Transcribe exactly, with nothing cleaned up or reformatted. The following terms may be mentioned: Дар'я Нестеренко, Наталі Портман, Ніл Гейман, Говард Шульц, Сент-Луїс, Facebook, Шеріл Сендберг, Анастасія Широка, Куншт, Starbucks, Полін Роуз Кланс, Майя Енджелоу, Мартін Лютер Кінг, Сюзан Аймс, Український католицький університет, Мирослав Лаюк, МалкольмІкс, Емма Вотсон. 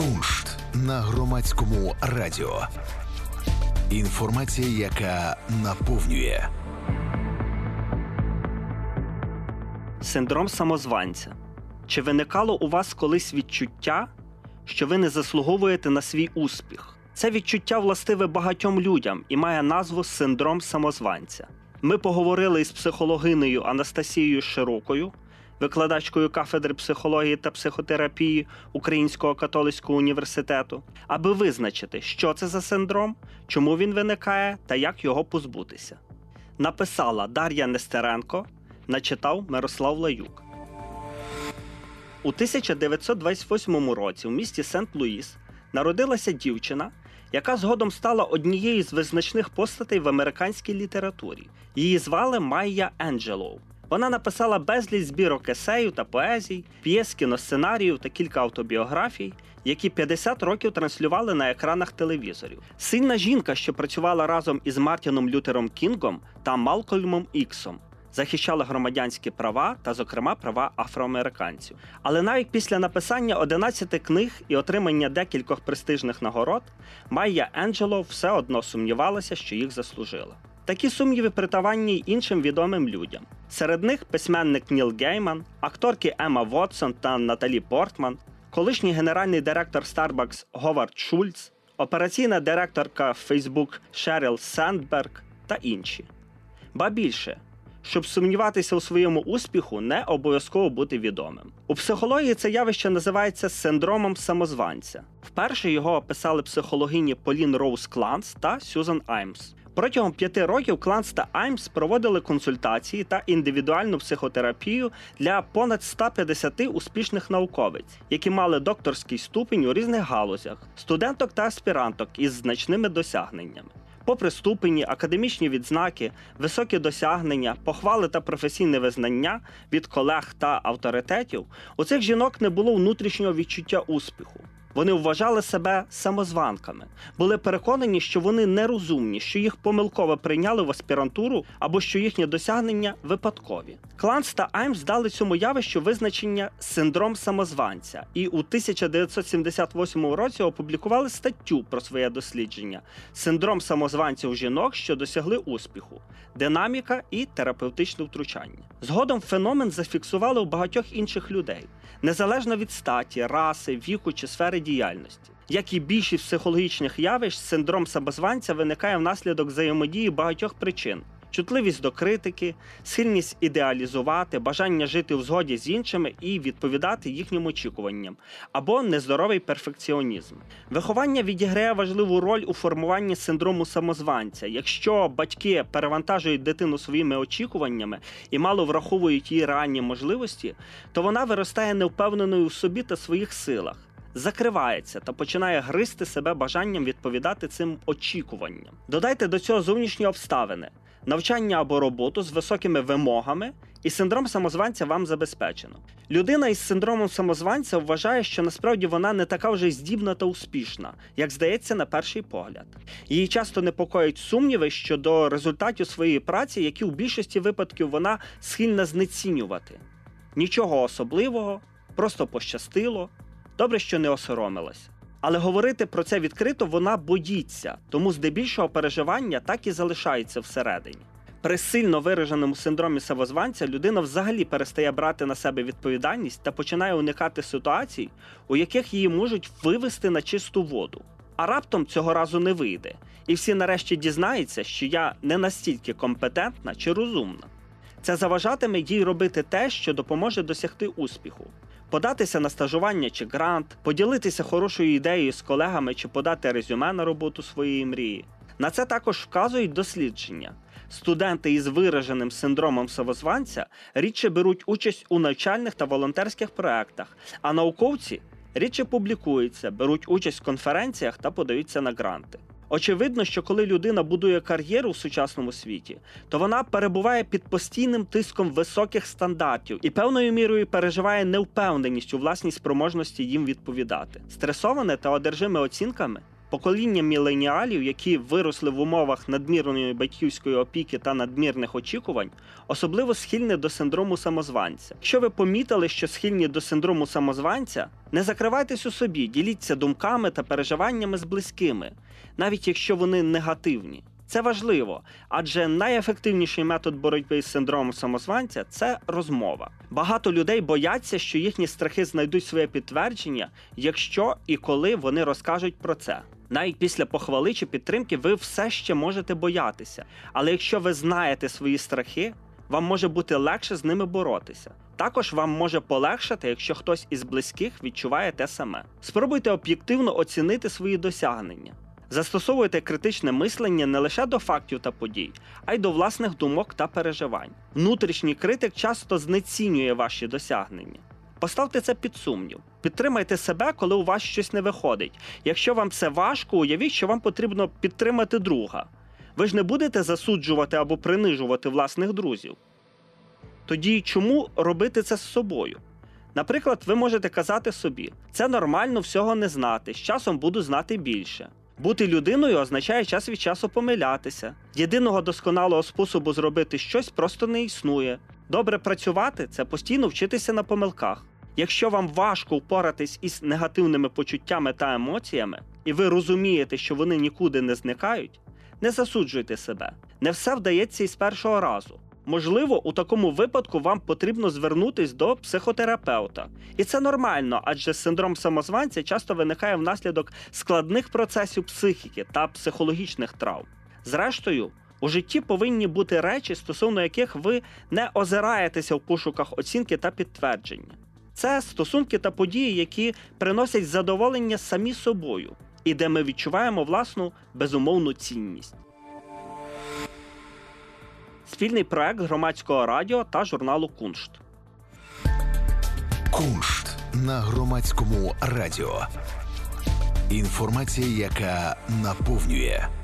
Куншт на Громадському радіо. Інформація, яка наповнює. Синдром самозванця. Чи виникало у вас колись відчуття, що ви не заслуговуєте на свій успіх? Це відчуття властиве багатьом людям і має назву синдром самозванця. Ми поговорили із психологинею Анастасією Широкою, викладачкою кафедри психології та психотерапії Українського католицького університету, аби визначити, що це за синдром, чому він виникає та як його позбутися. Написала Дар'я Нестеренко, начитав Мирослав Лаюк. У тисяча дев'ятсот двадцять восьмому році у місті Сент-Луїс народилася дівчина, яка згодом стала однією з визначних постатей в американській літературі. Її звали Майя Енджелоу. Вона написала безліч збірок есеїв та поезій, п'єс, кіносценаріїв та кілька автобіографій, які п'ятдесят років транслювали на екранах телевізорів. Сильна жінка, що працювала разом із Мартіном Лютером Кінгом та Малкольмом Іксом, захищала громадянські права та, зокрема, права афроамериканців. Але навіть після написання одинадцяти книг і отримання декількох престижних нагород, Майя Енджелоу все одно сумнівалася, що їх заслужила. Такі сумніви притаманні й іншим відомим людям. Серед них письменник Ніл Гейман, акторки Емма Вотсон та Наталі Портман, колишній генеральний директор Starbucks Говард Шульц, операційна директорка Facebook Шеріл Сендберг та інші. Ба більше, щоб сумніватися у своєму успіху, не обов'язково бути відомим. У психології це явище називається синдромом самозванця. Вперше його описали психологині Полін Роуз Кланс та Сюзан Аймс. Протягом п'яти років Кланс та Аймс проводили консультації та індивідуальну психотерапію для понад ста п'ятдесяти успішних науковиць, які мали докторський ступінь у різних галузях, студенток та аспіранток із значними досягненнями. Попри ступені, академічні відзнаки, високі досягнення, похвали та професійне визнання від колег та авторитетів, у цих жінок не було внутрішнього відчуття успіху. Вони вважали себе самозванками, були переконані, що вони нерозумні, що їх помилково прийняли в аспірантуру або що їхні досягнення випадкові. Кланс та Аймс дали цьому явищу визначення «синдром самозванця» і у тисяча дев'ятсот сімдесят восьмому році опублікували статтю про своє дослідження «Синдром самозванця у жінок, що досягли успіху. Динаміка і терапевтичне втручання». Згодом феномен зафіксували у багатьох інших людей, незалежно від статі, раси, віку чи сфери діяльності. Як і більшість психологічних явищ, синдром самозванця виникає внаслідок взаємодії багатьох причин. Чутливість до критики, схильність ідеалізувати, бажання жити в згоді з іншими і відповідати їхнім очікуванням, або нездоровий перфекціонізм. Виховання відіграє важливу роль у формуванні синдрому самозванця. Якщо батьки перевантажують дитину своїми очікуваннями і мало враховують її реальні можливості, то вона виростає невпевненою в собі та своїх силах, закривається та починає гризти себе бажанням відповідати цим очікуванням. Додайте до цього зовнішні обставини, навчання або роботу з високими вимогами, і синдром самозванця вам забезпечено. Людина із синдромом самозванця вважає, що насправді вона не така вже здібна та успішна, як здається на перший погляд. Її часто непокоїть сумніви щодо результатів своєї праці, які у більшості випадків вона схильна знецінювати. Нічого особливого, просто пощастило. Добре, що не осоромилась. Але говорити про це відкрито вона боїться, тому здебільшого переживання так і залишається всередині. При сильно вираженому синдромі самозванця людина взагалі перестає брати на себе відповідальність та починає уникати ситуацій, у яких її можуть вивести на чисту воду. А раптом цього разу не вийде, і всі нарешті дізнаються, що я не настільки компетентна чи розумна. Це заважатиме їй робити те, що допоможе досягти успіху. Податися на стажування чи грант, поділитися хорошою ідеєю з колегами чи подати резюме на роботу своєї мрії. На це також вказують дослідження. Студенти із вираженим синдромом самозванця рідше беруть участь у навчальних та волонтерських проєктах, а науковці рідше публікуються, беруть участь в конференціях та подаються на гранти. Очевидно, що коли людина будує кар'єру в сучасному світі, то вона перебуває під постійним тиском високих стандартів і певною мірою переживає невпевненість у власній спроможності їм відповідати. Стресоване та одержиме оцінками, Покоління міленіалів, які виросли в умовах надмірної батьківської опіки та надмірних очікувань, особливо схильне до синдрому самозванця. Якщо ви помітили, що схильні до синдрому самозванця, не закривайтесь у собі, діліться думками та переживаннями з близькими, навіть якщо вони негативні. Це важливо, адже найефективніший метод боротьби з синдромом самозванця – це розмова. Багато людей бояться, що їхні страхи знайдуть своє підтвердження, якщо і коли вони розкажуть про це. Навіть після похвали чи підтримки ви все ще можете боятися, але якщо ви знаєте свої страхи, вам може бути легше з ними боротися. Також вам може полегшати, якщо хтось із близьких відчуває те саме. Спробуйте об'єктивно оцінити свої досягнення. Застосовуйте критичне мислення не лише до фактів та подій, а й до власних думок та переживань. Внутрішній критик часто знецінює ваші досягнення. Поставте це під сумнів. Підтримайте себе, коли у вас щось не виходить. Якщо вам це важко, уявіть, що вам потрібно підтримати друга. Ви ж не будете засуджувати або принижувати власних друзів. Тоді чому робити це з собою? Наприклад, ви можете казати собі: «Це нормально всього не знати, з часом буду знати більше». Бути людиною означає час від часу помилятися. Єдиного досконалого способу зробити щось просто не існує. Добре працювати – це постійно вчитися на помилках. Якщо вам важко впоратись із негативними почуттями та емоціями, і ви розумієте, що вони нікуди не зникають, не засуджуйте себе. Не все вдається із першого разу. Можливо, у такому випадку вам потрібно звернутись до психотерапевта. І це нормально, адже синдром самозванця часто виникає внаслідок складних процесів психіки та психологічних травм. Зрештою, у житті повинні бути речі, стосовно яких ви не озираєтеся в пошуках оцінки та підтвердження. Це стосунки та події, які приносять задоволення самі собою, і де ми відчуваємо власну безумовну цінність. Спільний проект Громадського радіо та журналу «Куншт». «Куншт» на Громадському радіо. Інформація, яка наповнює.